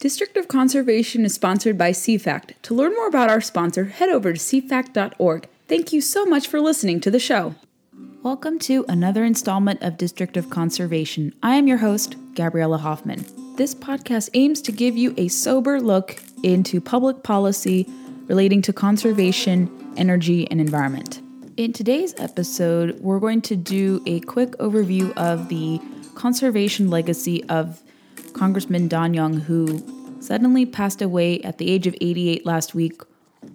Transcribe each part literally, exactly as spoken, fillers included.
District of Conservation is sponsored by C FACT. To learn more about our sponsor, head over to C FACT dot org. Thank you so much for listening to the show. Welcome to another installment of District of Conservation. I am your host, Gabriella Hoffman. This podcast aims to give you a sober look into public policy relating to conservation, energy, and environment. In today's episode, we're going to do a quick overview of the conservation legacy of Congressman Don Young, who suddenly passed away at the age of eighty-eight last week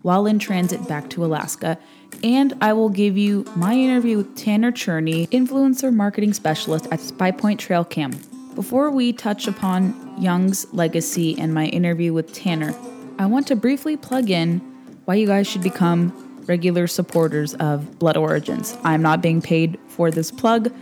while in transit back to Alaska. And I will give you my interview with Tanner Cherney, influencer marketing specialist at Spy Point Trail Cam. Before we touch upon Young's legacy and my interview with Tanner, I want to briefly plug in why you guys should become regular supporters of Blood Origins. I'm not being paid for this plug.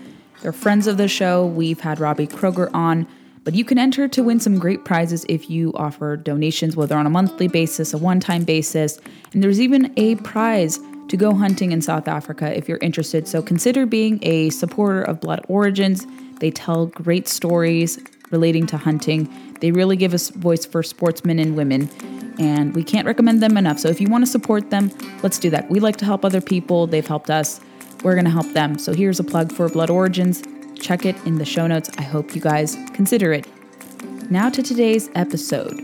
They're friends of the show. We've had Robbie Kroger on. But you can enter to win some great prizes if you offer donations, whether on a monthly basis, a one-time basis. And there's even a prize to go hunting in South Africa if you're interested. So consider being a supporter of Blood Origins. They tell great stories relating to hunting. They really give a voice for sportsmen and women. And we can't recommend them enough. So if you want to support them, let's do that. We like to help other people. They've helped us. We're going to help them. So here's a plug for Blood Origins. Check it in the show notes. I hope you guys consider it. Now to today's episode.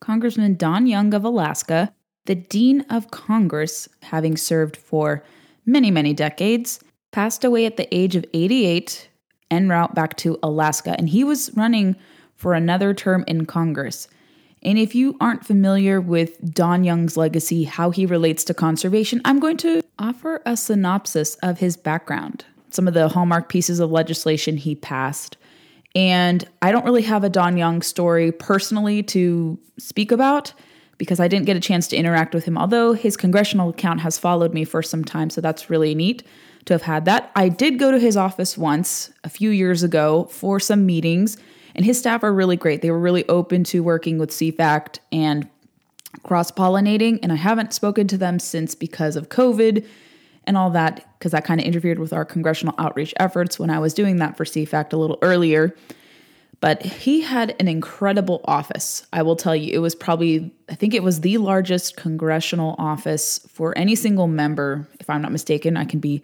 Congressman Don Young of Alaska, the Dean of Congress, having served for many, many decades, passed away at the age of eighty-eight en route back to Alaska. And he was running for another term in Congress. And if you aren't familiar with Don Young's legacy, how he relates to conservation, I'm going to offer a synopsis of his background, some of the hallmark pieces of legislation he passed. And I don't really have a Don Young story personally to speak about because I didn't get a chance to interact with him, although his congressional account has followed me for some time, so that's really neat to have had that. I did go to his office once a few years ago for some meetings, and his staff are really great. They were really open to working with C FACT and cross-pollinating, and I haven't spoken to them since because of COVID and all that, because that kind of interfered with our congressional outreach efforts when I was doing that for C FACT a little earlier. But he had an incredible office, I will tell you. It was probably, I think it was the largest congressional office for any single member, if I'm not mistaken. I can be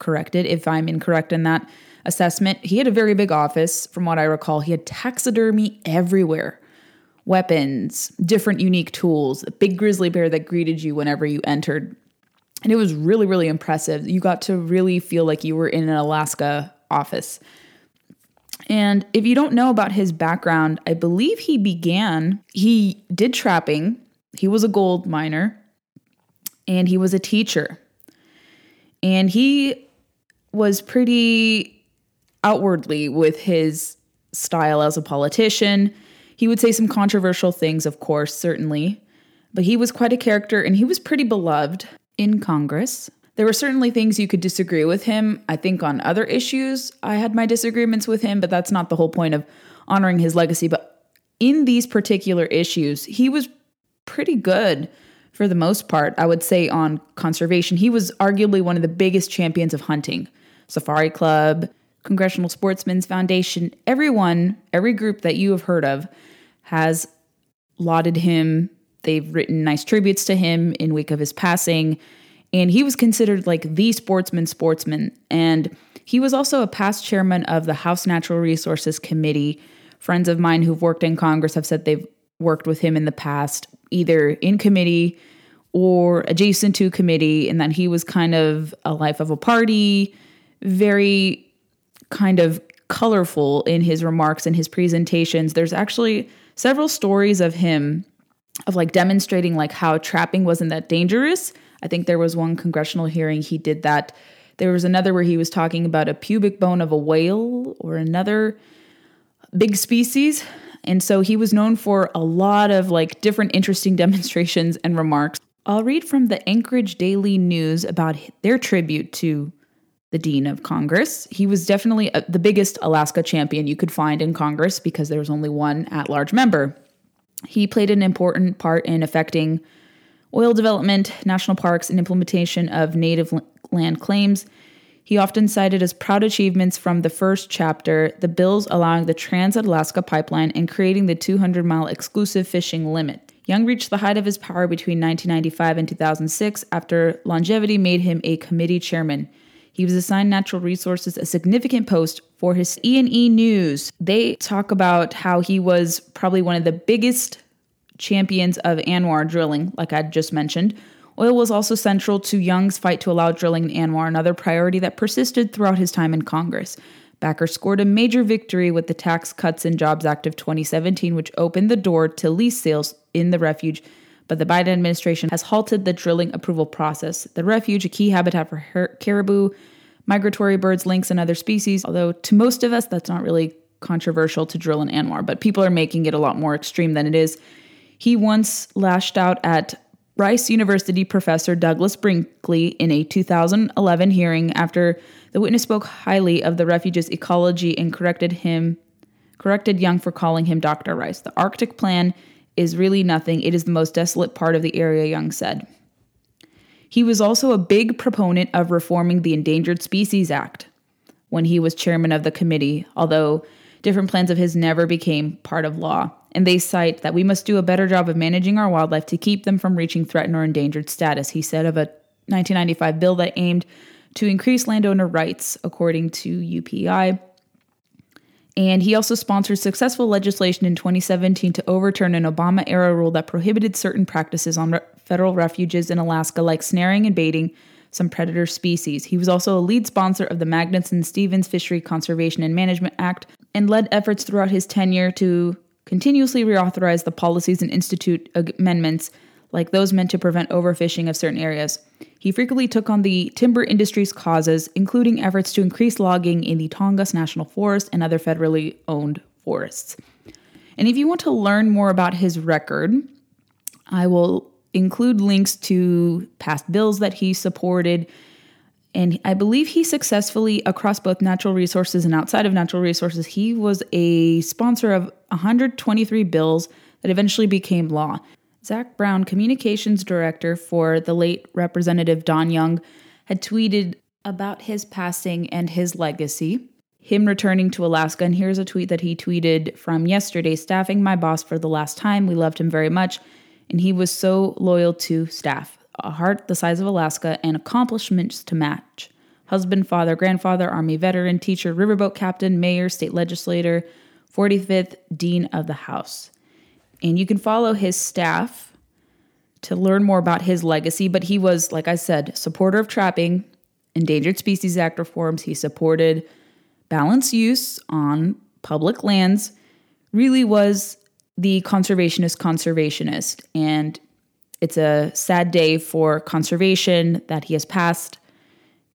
corrected if I'm incorrect in that assessment. He had a very big office, from what I recall. He had taxidermy everywhere. Weapons, different unique tools, a big grizzly bear that greeted you whenever you entered. And it was really, really impressive. You got to really feel like you were in an Alaska office. And if you don't know about his background, I believe he began, he did trapping. He was a gold miner and he was a teacher. And he was pretty outwardly with his style as a politician. He would say some controversial things, of course, certainly, but he was quite a character and he was pretty beloved in Congress. There were certainly things you could disagree with him. I think on other issues, I had my disagreements with him, but that's not the whole point of honoring his legacy. But in these particular issues, he was pretty good for the most part, I would say, on conservation. He was arguably one of the biggest champions of hunting. Safari Club, Congressional Sportsmen's Foundation, everyone, every group that you have heard of has lauded him. They've written nice tributes to him in wake of his passing. And he was considered like the sportsman sportsman. And he was also a past chairman of the House Natural Resources Committee. Friends of mine who've worked in Congress have said they've worked with him in the past, either in committee or adjacent to committee, and that he was kind of a life of a party, very kind of colorful in his remarks and his presentations. There's actually several stories of him of like demonstrating like how trapping wasn't that dangerous. I think there was one congressional hearing he did that. There was another where he was talking about a pubic bone of a whale or another big species. And so he was known for a lot of like different interesting demonstrations and remarks. I'll read from the Anchorage Daily News about their tribute to the Dean of Congress. He was definitely a, the biggest Alaska champion you could find in Congress because there was only one at-large member. He played an important part in affecting oil development, national parks, and implementation of native land claims. he often cited as proud achievements from the first chapter, the bills allowing the Trans-Alaska Pipeline and creating the two hundred mile exclusive fishing limit. Young reached the height of his power between nineteen ninety-five and two thousand six after longevity made him a committee chairman. He was assigned Natural Resources, a significant post for his E and E News. They talk about how he was probably one of the biggest champions of A N W R drilling, like I just mentioned. Oil was also central to Young's fight to allow drilling in A N W R, another priority that persisted throughout his time in Congress. Backer scored a major victory with the Tax Cuts and Jobs Act of twenty seventeen, which opened the door to lease sales in the refuge, but the Biden administration has halted the drilling approval process. The refuge, a key habitat for her- caribou, migratory birds, lynx, and other species, although to most of us that's not really controversial to drill in A N W R, but people are making it a lot more extreme than it is. He once lashed out at Rice University professor Douglas Brinkley in a two thousand eleven hearing after the witness spoke highly of the refuge's ecology and corrected him, corrected Young for calling him Doctor Rice. The Arctic plan is really nothing. It is the most desolate part of the area, Young said. He was also a big proponent of reforming the Endangered Species Act when he was chairman of the committee, although different plans of his never became part of law. And they cite that we must do a better job of managing our wildlife to keep them from reaching threatened or endangered status, he said of a nineteen ninety-five bill that aimed to increase landowner rights, according to U P I. And he also sponsored successful legislation in twenty seventeen to overturn an Obama-era rule that prohibited certain practices on re- federal refuges in Alaska, like snaring and baiting some predator species. He was also a lead sponsor of the Magnuson-Stevens Fishery Conservation and Management Act and led efforts throughout his tenure to continuously reauthorize the policies and institute amendments like those meant to prevent overfishing of certain areas. He frequently took on the timber industry's causes, including efforts to increase logging in the Tongass National Forest and other federally owned forests. And if you want to learn more about his record, I will include links to past bills that he supported. And I believe he successfully, across both natural resources and outside of natural resources, he was a sponsor of one hundred twenty-three bills that eventually became law. Zach Brown, communications director for the late Representative Don Young, had tweeted about his passing and his legacy, him returning to Alaska. And here's a tweet that he tweeted from yesterday: staffing my boss for the last time. We loved him very much, and he was so loyal to staff. A heart the size of Alaska, and accomplishments to match. Husband, father, grandfather, Army veteran, teacher, riverboat captain, mayor, state legislator, forty-fifth Dean of the House. And you can follow his staff to learn more about his legacy, but he was, like I said, supporter of trapping, Endangered Species Act reforms. He supported balanced use on public lands, really was the conservationist conservationist, and it's a sad day for conservation that he has passed,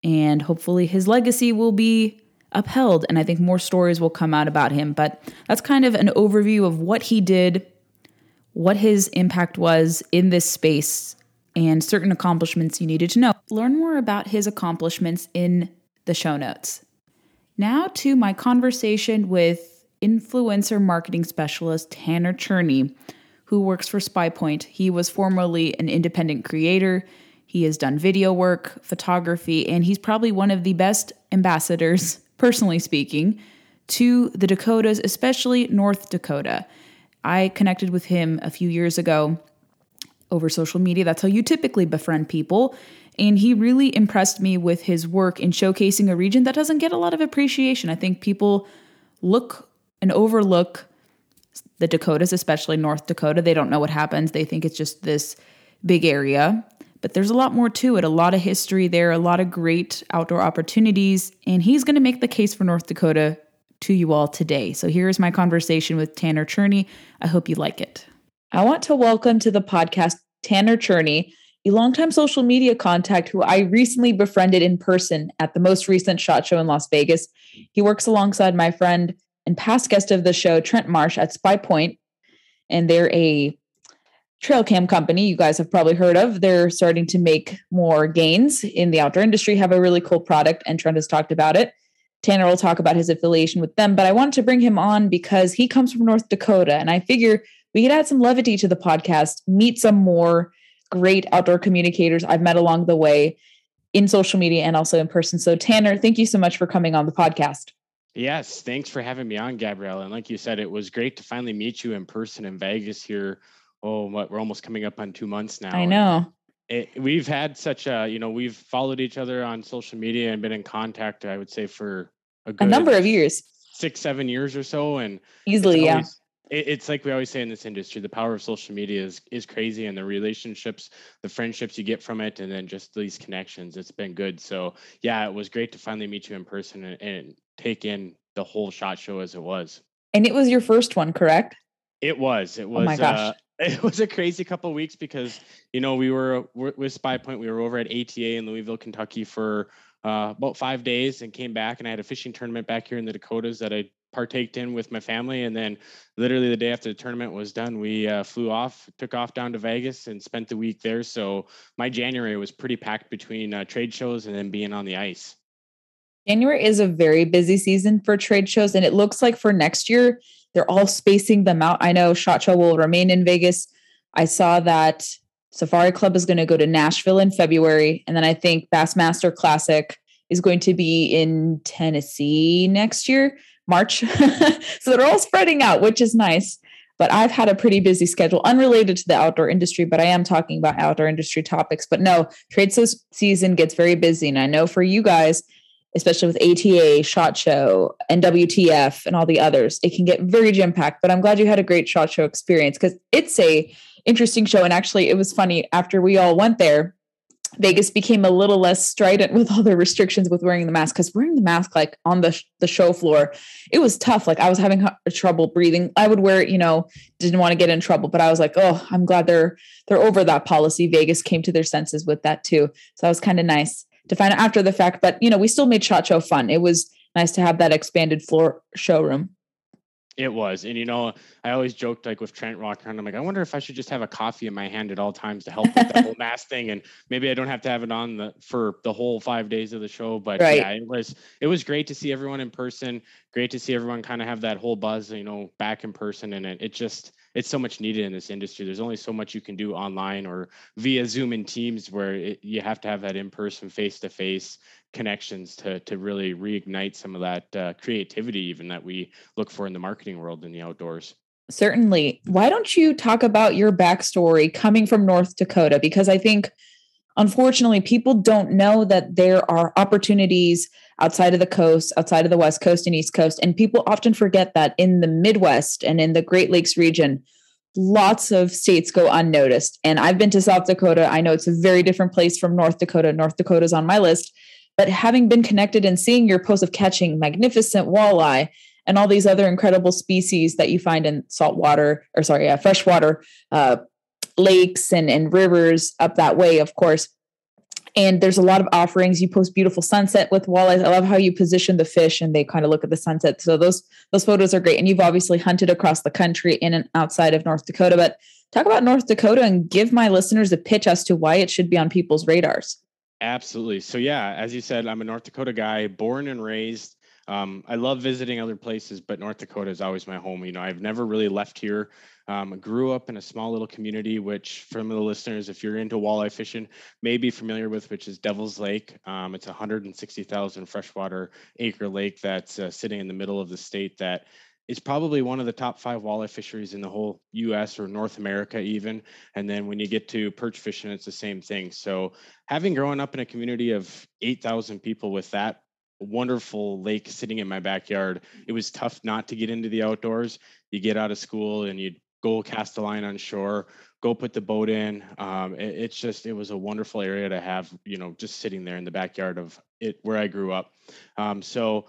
and hopefully his legacy will be upheld, and I think more stories will come out about him. But that's kind of an overview of what he did, what his impact was in this space, and certain accomplishments you needed to know. Learn more about his accomplishments in the show notes. Now to my conversation with influencer marketing specialist Tanner Cherney, who works for Spy Point. He was formerly an independent creator. He has done video work, photography, and he's probably one of the best ambassadors, personally speaking, to the Dakotas, especially North Dakota. I connected with him a few years ago over social media. That's how you typically befriend people. And he really impressed me with his work in showcasing a region that doesn't get a lot of appreciation. I think people look and overlook the Dakotas, especially North Dakota. They don't know what happens. They think it's just this big area, but there's a lot more to it. A lot of history there, a lot of great outdoor opportunities, and he's going to make the case for North Dakota to you all today. So here is my conversation with Tanner Cherney. I hope you like it. I want to welcome to the podcast Tanner Cherney, a longtime social media contact who I recently befriended in person at the most recent SHOT Show in Las Vegas. He works alongside my friend and past guest of the show, Trent Marsh, at Spy Point, and they're a trail cam company you guys have probably heard of. They're starting to make more gains in the outdoor industry, have a really cool product, and Trent has talked about it. Tanner will talk about his affiliation with them, but I wanted to bring him on because he comes from North Dakota, and I figure we could add some levity to the podcast, meet some more great outdoor communicators I've met along the way, in social media and also in person. So Tanner, thank you so much for coming on the podcast. Yes, thanks for having me on, Gabriella. And like you said, it was great to finally meet you in person in Vegas here. Oh, what, we're almost coming up on two months now. I know. It, we've had such a, you know, we've followed each other on social media and been in contact, I would say, for a, good a number of years, six, seven years or so. And easily, it's always, yeah. It, it's like we always say in this industry, the power of social media is, is crazy, and the relationships, the friendships you get from it, and then just these connections, it's been good. So yeah, it was great to finally meet you in person and, and take in the whole SHOT Show as it was. And it was your first one, correct? It was, it was, oh my gosh. Uh, It was a crazy couple of weeks because, you know, we were with Spy Point. We were over at A T A in Louisville, Kentucky for uh, about five days and came back, and I had a fishing tournament back here in the Dakotas that I partaked in with my family. And then literally the day after the tournament was done, we uh, flew off, took off down to Vegas and spent the week there. So my January was pretty packed between uh, trade shows and then being on the ice. January is a very busy season for trade shows, and it looks like for next year, they're all spacing them out. I know SHOT Show will remain in Vegas. I saw that Safari Club is going to go to Nashville in February. And then I think Bassmaster Classic is going to be in Tennessee next year, March. So they're all spreading out, which is nice. But I've had a pretty busy schedule unrelated to the outdoor industry, but I am talking about outdoor industry topics. But no, trade season gets very busy. And I know for you guys, especially with A T A, SHOT Show, N W T F, and all the others, it can get very jam-packed, but I'm glad you had a great SHOT Show experience because it's a interesting show. And actually, it was funny, after we all went there, Vegas became a little less strident with all the restrictions with wearing the mask, because wearing the mask, like on the, the show floor, it was tough. Like I was having trouble breathing. I would wear it, you know, didn't want to get in trouble, but I was like, oh, I'm glad they're, they're over that policy. Vegas came to their senses with that too. So that was kind of nice to find out after the fact, but you know, we still made SHOT Show fun. It was nice to have that expanded floor showroom. It was. And you know, I always joked like with Trent walking around, I'm like, I wonder if I should just have a coffee in my hand at all times to help with that whole mask thing. And maybe I don't have to have it on the, for the whole five days of the show, but right. yeah, it was, it was great to see everyone in person. Great to see everyone kind of have that whole buzz, you know, back in person. And it, it just, it's so much needed in this industry. There's only so much you can do online or via Zoom and Teams, where it, you have to have that in-person, face-to-face connections to to really reignite some of that uh, creativity even that we look for in the marketing world in the outdoors. Certainly. Why don't you talk about your backstory coming from North Dakota? Because I think, unfortunately, people don't know that there are opportunities outside of the coast, outside of the West Coast and East Coast. And people often forget that in the Midwest and in the Great Lakes region, lots of states go unnoticed. And I've been to South Dakota. I know it's a very different place from North Dakota. North Dakota's on my list. But having been connected and seeing your posts of catching magnificent walleye and all these other incredible species that you find in saltwater, or sorry, yeah, freshwater uh, lakes and, and rivers up that way, of course. And there's a lot of offerings. You post beautiful sunset with walleyes. I love how you position the fish and they kind of look at the sunset. So those, those photos are great. And you've obviously hunted across the country in and outside of North Dakota, but talk about North Dakota and give my listeners a pitch as to why it should be on people's radars. Absolutely. So yeah, as you said, I'm a North Dakota guy, born and raised. Um, I love visiting other places, but North Dakota is always my home. You know, I've never really left here. Um, I grew up in a small little community, which for the listeners, if you're into walleye fishing, may be familiar with, which is Devil's Lake. Um, it's a one hundred sixty thousand freshwater acre lake that's uh, sitting in the middle of the state that is probably one of the top five walleye fisheries in the whole U S or North America even. And then when you get to perch fishing, it's the same thing. So having grown up in a community of eight thousand people with that wonderful lake sitting in my backyard, it was tough not to get into the outdoors. You get out of school and you'd go cast a line on shore, go put the boat in. Um, it, it's just, it was a wonderful area to have, you know, just sitting there in the backyard of it where I grew up. Um, so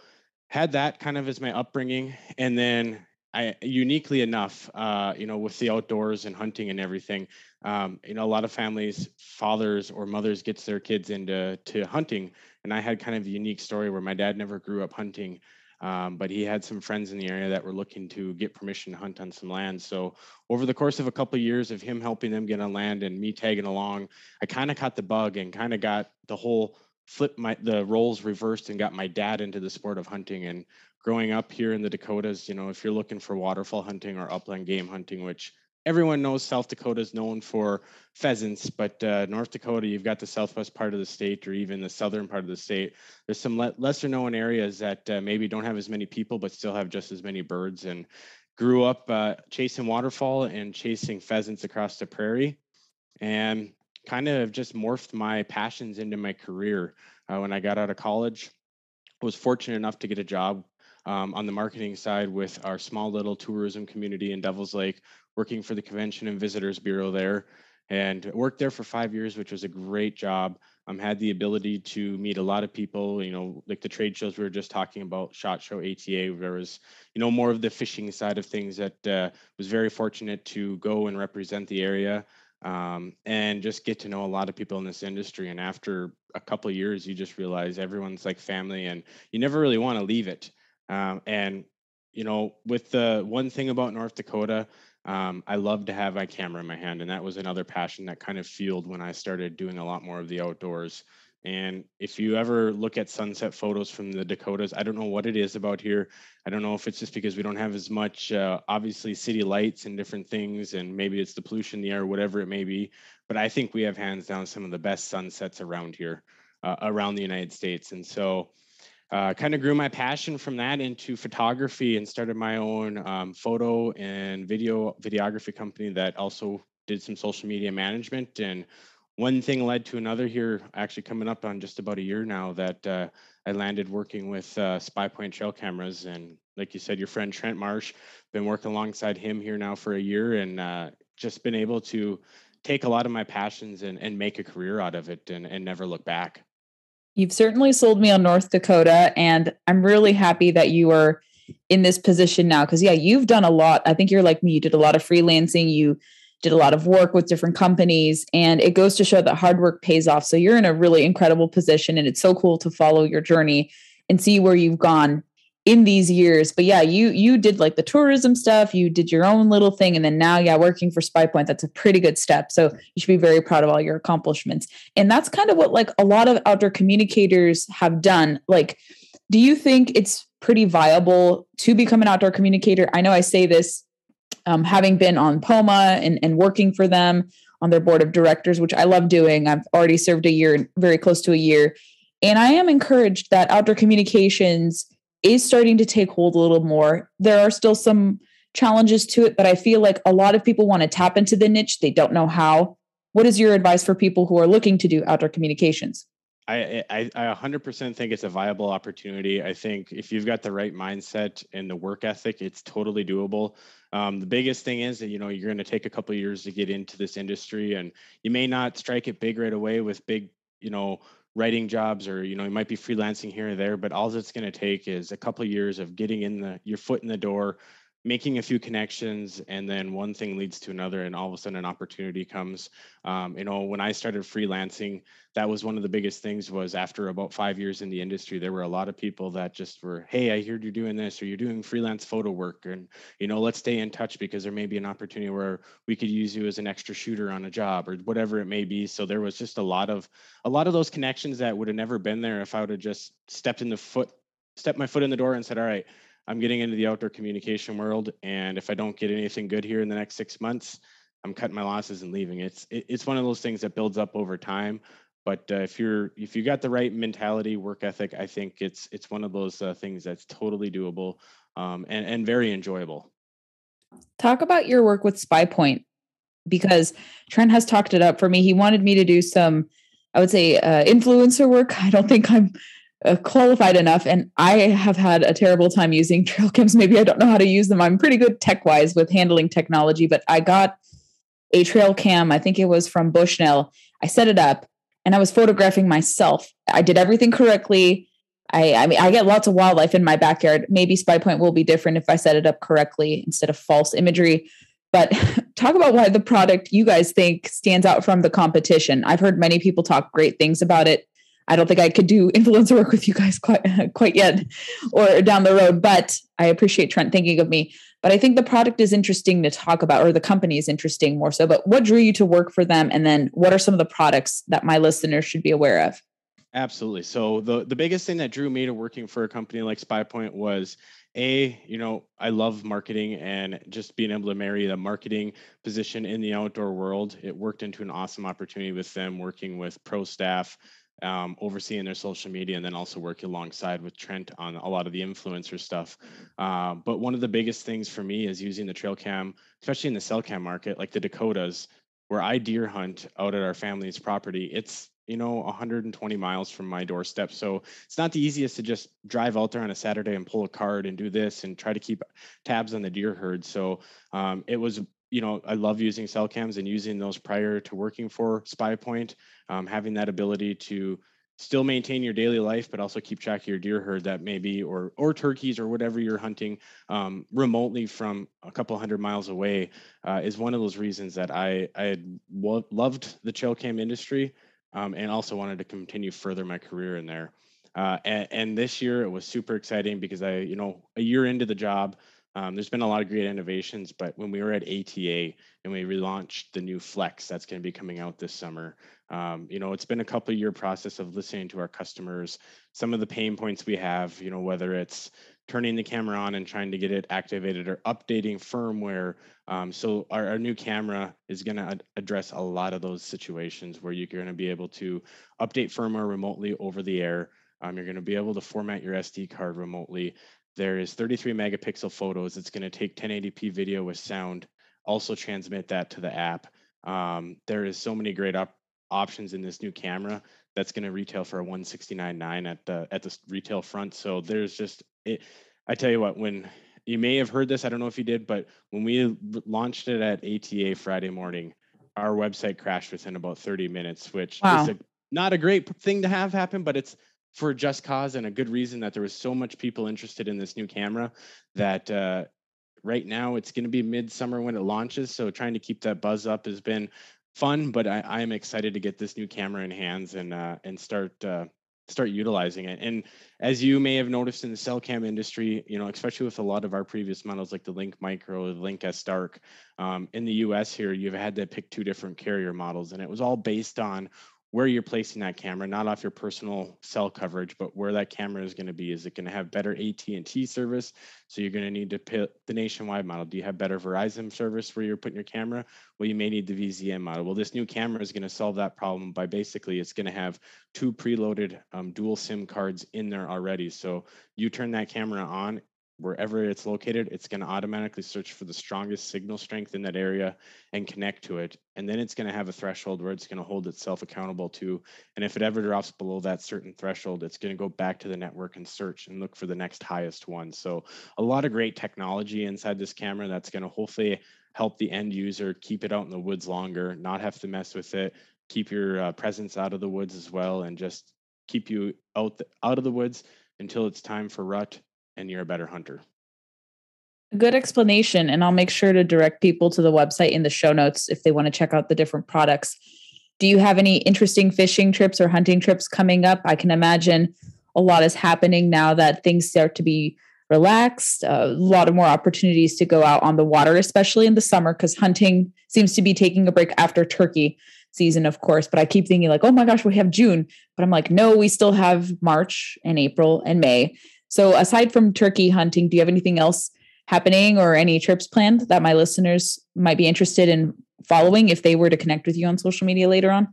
had that kind of as my upbringing. And then I, uniquely enough, uh, you know, with the outdoors and hunting and everything, um, you know, a lot of families, fathers or mothers gets their kids into to hunting. And I had kind of a unique story where my dad never grew up hunting, um, but he had some friends in the area that were looking to get permission to hunt on some land. So over the course of a couple of years of him helping them get on land and me tagging along, I kind of caught the bug and kind of got the whole flipped my the roles reversed and got my dad into the sport of hunting. And growing up here in the Dakotas, you know, if you're looking for waterfowl hunting or upland game hunting, which everyone knows South Dakota is known for pheasants, but uh, North Dakota, you've got the southwest part of the state or even the southern part of the state. There's some le- lesser known areas that uh, maybe don't have as many people, but still have just as many birds, and grew up uh, chasing waterfowl and chasing pheasants across the prairie, and kind of just morphed my passions into my career. Uh, when I got out of college, I was fortunate enough to get a job um, on the marketing side with our small little tourism community in Devil's Lake, working for the Convention and Visitors Bureau there, and worked there for five years, which was a great job. Um, had the ability to meet a lot of people, you know, like the trade shows we were just talking about, SHOT Show, A T A, where there was, you know, more of the fishing side of things that uh, was very fortunate to go and represent the area, um, and just get to know a lot of people in this industry. And after a couple of years, you just realize everyone's like family and you never really want to leave it. Um, and, you know, with the one thing about North Dakota, Um, I love to have my camera in my hand, and that was another passion that kind of fueled when I started doing a lot more of the outdoors. And if you ever look at sunset photos from the Dakotas, I don't know what it is about here. I don't know if it's just because we don't have as much, uh, obviously, city lights and different things, and maybe it's the pollution in the air, whatever it may be. But I think we have hands down some of the best sunsets around here, uh, around the United States. And so I uh, kind of grew my passion from that into photography and started my own um, photo and video videography company that also did some social media management. And one thing led to another here, actually coming up on just about a year now, that uh, I landed working with uh, Spy Point trail cameras. And like you said, your friend Trent Marsh, been working alongside him here now for a year, and uh, just been able to take a lot of my passions and, and make a career out of it, and, and never look back. You've certainly sold me on North Dakota, and I'm really happy that you are in this position now. Cause yeah, you've done a lot. I think you're like me. You did a lot of freelancing. You did a lot of work with different companies, and it goes to show that hard work pays off. So you're in a really incredible position, and it's so cool to follow your journey and see where you've gone in these years. But yeah, you, you did like the tourism stuff, you did your own little thing. And then now, yeah, working for Spy Point, that's a pretty good step. So you should be very proud of all your accomplishments. And that's kind of what like a lot of outdoor communicators have done. Like, do you think it's pretty viable to become an outdoor communicator? I know I say this, um, having been on POMA and, and working for them on their board of directors, which I love doing. I've already served a year, very close to a year. And I am encouraged that outdoor communications is starting to take hold a little more. There are still some challenges to it, but I feel like a lot of people want to tap into the niche. They don't know how. What is your advice for people who are looking to do outdoor communications? I, I, I one hundred percent think it's a viable opportunity. I think if you've got the right mindset and the work ethic, it's totally doable. Um, the biggest thing is that, you know, you're going to take a couple of years to get into this industry, and you may not strike it big right away with big, you know, writing jobs, or, you know, you might be freelancing here or there, but all it's going to take is a couple of years of getting in the, your foot in the door, making a few connections, and then one thing leads to another, and all of a sudden an opportunity comes. Um, you know, when I started freelancing, that was one of the biggest things was after about five years in the industry, there were a lot of people that just were, hey, I heard you're doing this, or you're doing freelance photo work, and, you know, let's stay in touch because there may be an opportunity where we could use you as an extra shooter on a job or whatever it may be. So there was just a lot of, a lot of those connections that would have never been there if I would have just stepped in the foot, stepped my foot in the door and said, all right, I'm getting into the outdoor communication world, and if I don't get anything good here in the next six months, I'm cutting my losses and leaving. It's it's one of those things that builds up over time. But uh, if you're if you got the right mentality, work ethic, I think it's it's one of those uh, things that's totally doable, um, and and very enjoyable. Talk about your work with Spy Point, because Trent has talked it up for me. He wanted me to do some, I would say, uh, influencer work. I don't think I'm qualified enough, and I have had a terrible time using trail cams. Maybe I don't know how to use them. I'm pretty good tech wise with handling technology, but I got a trail cam. I think it was from Bushnell. I set it up and I was photographing myself. I did everything correctly. I, I mean, I get lots of wildlife in my backyard. Maybe Spy Point will be different if I set it up correctly instead of false imagery. But talk about why the product you guys think stands out from the competition. I've heard many people talk great things about it. I don't think I could do influencer work with you guys quite quite yet or down the road, but I appreciate Trent thinking of me. But I think the product is interesting to talk about, or the company is interesting more so. But what drew you to work for them? And then what are some of the products that my listeners should be aware of? Absolutely. So the, the biggest thing that drew me to working for a company like Spy Point was A, you know, I love marketing and just being able to marry the marketing position in the outdoor world. It worked into an awesome opportunity with them working with pro staff, um, overseeing their social media, and then also working alongside with Trent on a lot of the influencer stuff. Uh, but one of the biggest things for me is using the trail cam, especially in the cell cam market, like the Dakotas, where I deer hunt out at our family's property. It's, you know, one hundred twenty miles from my doorstep. So it's not the easiest to just drive out there on a Saturday and pull a card and do this and try to keep tabs on the deer herd. So um, it was, you know, I love using cell cams and using those prior to working for Spy Point, um, having that ability to still maintain your daily life, but also keep track of your deer herd that may be, or, or turkeys or whatever you're hunting um, remotely from a couple hundred miles away uh, is one of those reasons that I, I had lo- loved the trail cam industry. Um, and also wanted to continue further my career in there. Uh, and, and this year it was super exciting because I, you know, a year into the job, um, there's been a lot of great innovations, but when we were at A T A and we relaunched the new Flex that's going to be coming out this summer, um, you know, it's been a couple year process of listening to our customers, some of the pain points we have, you know, whether it's turning the camera on and trying to get it activated or updating firmware. Um, so our, our new camera is going to ad- address a lot of those situations where you're going to be able to update firmware remotely over the air. Um, you're going to be able to format your S D card remotely. There is thirty-three megapixel photos. It's going to take ten eighty p video with sound, also transmit that to the app. Um, there is so many great op- options in this new camera that's going to retail for a one hundred sixty-nine thousand nine hundred dollars at the at the retail front. So there's just it. I tell you what, when you may have heard this, I don't know if you did, but when we launched it at A T A Friday morning, our website crashed within about thirty minutes, which wow. is a, not a great thing to have happen, but it's for just cause and a good reason that there was so much people interested in this new camera that uh, right now it's going to be midsummer when it launches. So trying to keep that buzz up has been fun, but I, I'm excited to get this new camera in hands and uh, and start uh, start utilizing it. And as you may have noticed in the cell cam industry, you know, especially with a lot of our previous models like the Link Micro, the Link S Dark, um, in the U S here, you've had to pick two different carrier models, and it was all based on where you're placing that camera, not off your personal cell coverage, but where that camera is going to be. Is it going to have better A T and T service? So you're going to need to pick the nationwide model. Do you have better Verizon service where you're putting your camera? Well, you may need the V Z M model. Well, this new camera is going to solve that problem by basically it's going to have two preloaded um, dual SIM cards in there already. So you turn that camera on, wherever it's located, it's going to automatically search for the strongest signal strength in that area and connect to it. And then it's going to have a threshold where it's going to hold itself accountable to. And if it ever drops below that certain threshold, it's going to go back to the network and search and look for the next highest one. So a lot of great technology inside this camera that's going to hopefully help the end user keep it out in the woods longer, not have to mess with it, keep your uh, presence out of the woods as well, and just keep you out, the, out of the woods until it's time for rut and you're a better hunter. Good explanation. And I'll make sure to direct people to the website in the show notes if they want to check out the different products. Do you have any interesting fishing trips or hunting trips coming up? I can imagine a lot is happening now that things start to be relaxed, a lot of more opportunities to go out on the water, especially in the summer, because hunting seems to be taking a break after turkey season, of course. But I keep thinking like, oh my gosh, we have June. But I'm like, no, we still have March and April and May. So aside from turkey hunting, do you have anything else happening or any trips planned that my listeners might be interested in following if they were to connect with you on social media later on?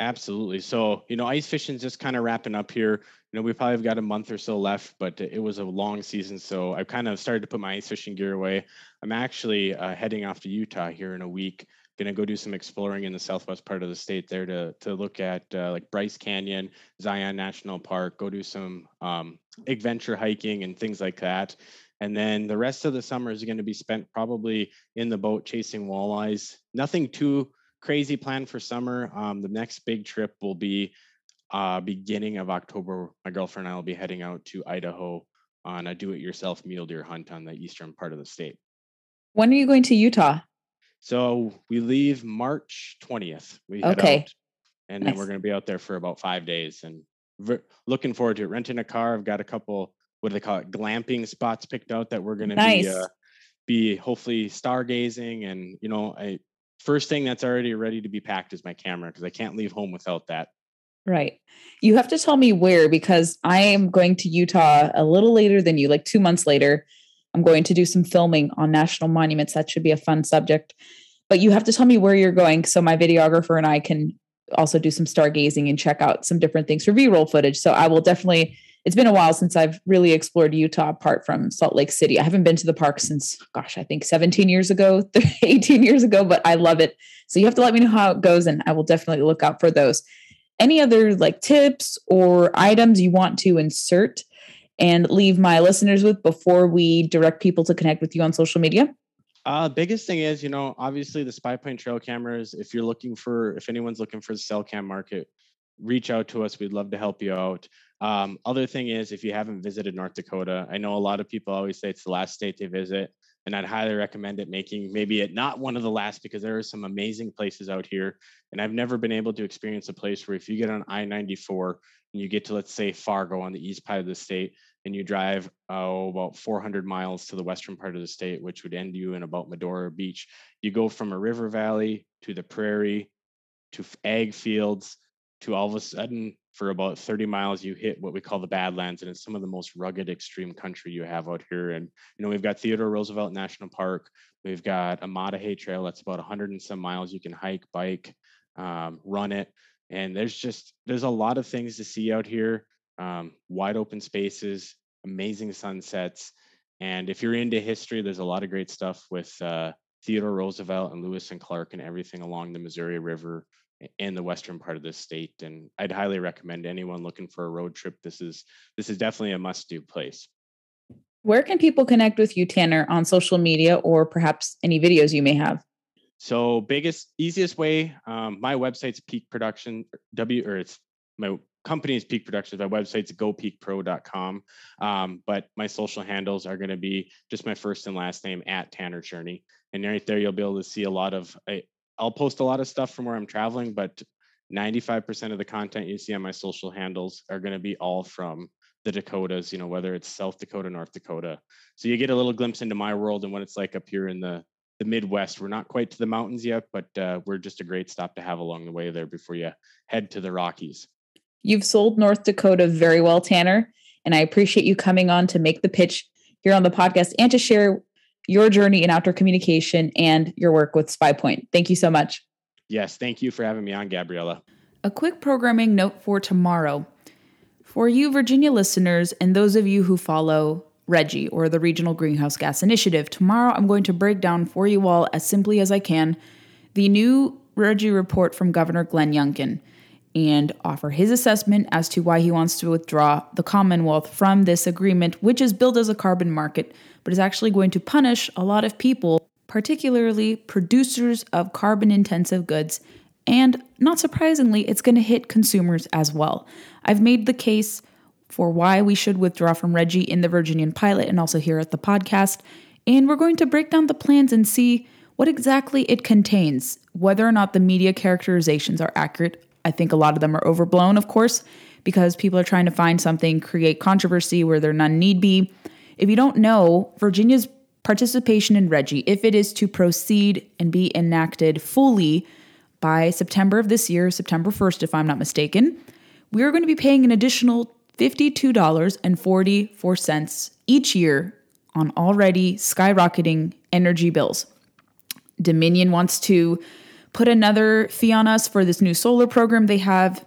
Absolutely. So, you know, ice fishing is just kind of wrapping up here. You know, we probably have got a month or so left, but it was a long season. So I've kind of started to put my ice fishing gear away. I'm actually uh, heading off to Utah here in a week. Going to go do some exploring in the southwest part of the state there to to look at uh, like Bryce Canyon, Zion National Park, go do some um, adventure hiking and things like that. And then the rest of the summer is going to be spent probably in the boat chasing walleyes. Nothing too crazy planned for summer. Um, the next big trip will be uh, beginning of October. My girlfriend and I will be heading out to Idaho on a do-it-yourself mule deer hunt on the eastern part of the state. When are you going to Utah? So we leave March twentieth. We head okay. out, and nice. Then we're going to be out there for about five days and v- looking forward to it. Renting a car. I've got a couple, what do they call it? Glamping spots picked out that we're going to nice. be, uh, be hopefully stargazing. And, you know, I, first thing that's already ready to be packed is my camera because I can't leave home without that. Right. You have to tell me where, because I am going to Utah a little later than you, like two months later. I'm going to do some filming on national monuments. That should be a fun subject. But you have to tell me where you're going so my videographer and I can also do some stargazing and check out some different things for B-roll footage. So I will definitely, it's been a while since I've really explored Utah apart from Salt Lake City. I haven't been to the park since, gosh, I think seventeen years ago, eighteen years ago, but I love it. So you have to let me know how it goes and I will definitely look out for those. Any other like tips or items you want to insert and leave my listeners with before we direct people to connect with you on social media? Uh, biggest thing is, you know, obviously the Spy Point trail cameras, if you're looking for, if anyone's looking for the cell cam market, reach out to us. We'd love to help you out. Um, other thing is, if you haven't visited North Dakota, I know a lot of people always say it's the last state they visit, and I'd highly recommend it making maybe it not one of the last, because there are some amazing places out here. And I've never been able to experience a place where if you get on I ninety-four and you get to, let's say, Fargo on the east part of the state, and you drive oh, about four hundred miles to the western part of the state, which would end you in about Medora Beach. You go from a river valley to the prairie, to ag fields, to all of a sudden, for about thirty miles, you hit what we call the Badlands, and it's some of the most rugged, extreme country you have out here. And, you know, we've got Theodore Roosevelt National Park. We've got a Matahe Trail. That's about one hundred and some miles. You can hike, bike, um, run it. And there's just, there's a lot of things to see out here. Um, wide open spaces, amazing sunsets. And if you're into history, there's a lot of great stuff with uh, Theodore Roosevelt and Lewis and Clark and everything along the Missouri River in the western part of the state. And I'd highly recommend anyone looking for a road trip. This is, this is definitely a must-do place. Where can people connect with you, Tanner, on social media or perhaps any videos you may have? So biggest, easiest way, um, my website's Peak Production, W, or it's my company's Peak Productions. My website's go peak pro dot com. Um, but my social handles are going to be just my first and last name at Tanner Cherney. And right there, you'll be able to see a lot of, I, I'll post a lot of stuff from where I'm traveling, but ninety-five percent of the content you see on my social handles are going to be all from the Dakotas, you know, whether it's South Dakota, North Dakota. So you get a little glimpse into my world and what it's like up here in the, the Midwest. We're not quite to the mountains yet, but uh, we're just a great stop to have along the way there before you head to the Rockies. You've sold North Dakota very well, Tanner, and I appreciate you coming on to make the pitch here on the podcast and to share your journey in outdoor communication and your work with Spy Point. Thank you so much. Yes, thank you for having me on, Gabriella. A quick programming note for tomorrow. For you Virginia listeners and those of you who follow Reggie or the Regional Greenhouse Gas Initiative, tomorrow I'm going to break down for you all as simply as I can the new Reggie report from Governor Glenn Youngkin and offer his assessment as to why he wants to withdraw the Commonwealth from this agreement, which is billed as a carbon market, but is actually going to punish a lot of people, particularly producers of carbon-intensive goods. And not surprisingly, it's going to hit consumers as well. I've made the case for why we should withdraw from Reggie in the Virginian pilot and also here at the podcast. And we're going to break down the plans and see what exactly it contains, whether or not the media characterizations are accurate. I think a lot of them are overblown, of course, because people are trying to find something, create controversy where there none need be. If you don't know, Virginia's participation in Reggie, if it is to proceed and be enacted fully by September of this year, September first, if I'm not mistaken, we are going to be paying an additional fifty-two dollars and forty-four cents each year on already skyrocketing energy bills. Dominion wants to put another fee on us for this new solar program they have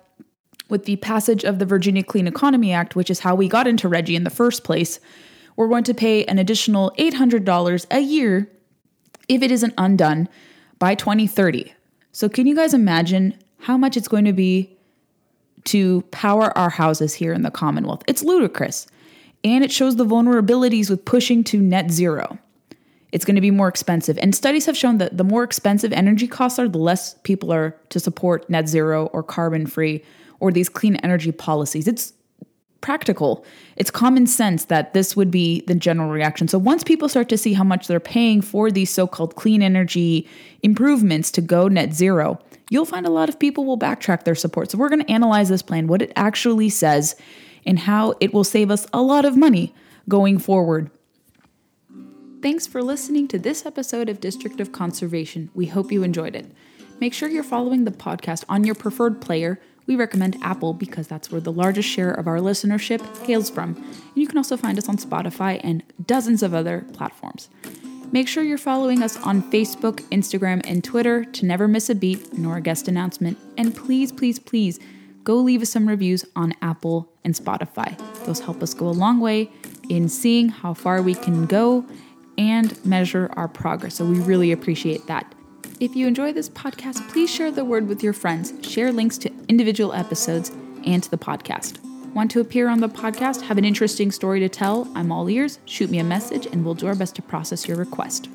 with the passage of the Virginia Clean Economy Act, which is how we got into Reggie in the first place. We're going to pay an additional eight hundred dollars a year if it isn't undone by twenty thirty. So can you guys imagine how much it's going to be to power our houses here in the Commonwealth? It's ludicrous. And it shows the vulnerabilities with pushing to net zero. It's going to be more expensive. And studies have shown that the more expensive energy costs are, the less people are to support net zero or carbon free or these clean energy policies. It's practical. It's common sense that this would be the general reaction. So once people start to see how much they're paying for these so-called clean energy improvements to go net zero, you'll find a lot of people will backtrack their support. So we're going to analyze this plan, what it actually says, and how it will save us a lot of money going forward. Thanks for listening to this episode of District of Conservation. We hope you enjoyed it. Make sure you're following the podcast on your preferred player. We recommend Apple because that's where the largest share of our listenership hails from. And you can also find us on Spotify and dozens of other platforms. Make sure you're following us on Facebook, Instagram, and Twitter to never miss a beat nor a guest announcement. And please, please, please go leave us some reviews on Apple and Spotify. Those help us go a long way in seeing how far we can go and measure our progress. So we really appreciate that. If you enjoy this podcast, please share the word with your friends. Share links to individual episodes and to the podcast. Want to appear on the podcast? Have an interesting story to tell? I'm all ears. Shoot me a message and we'll do our best to process your request.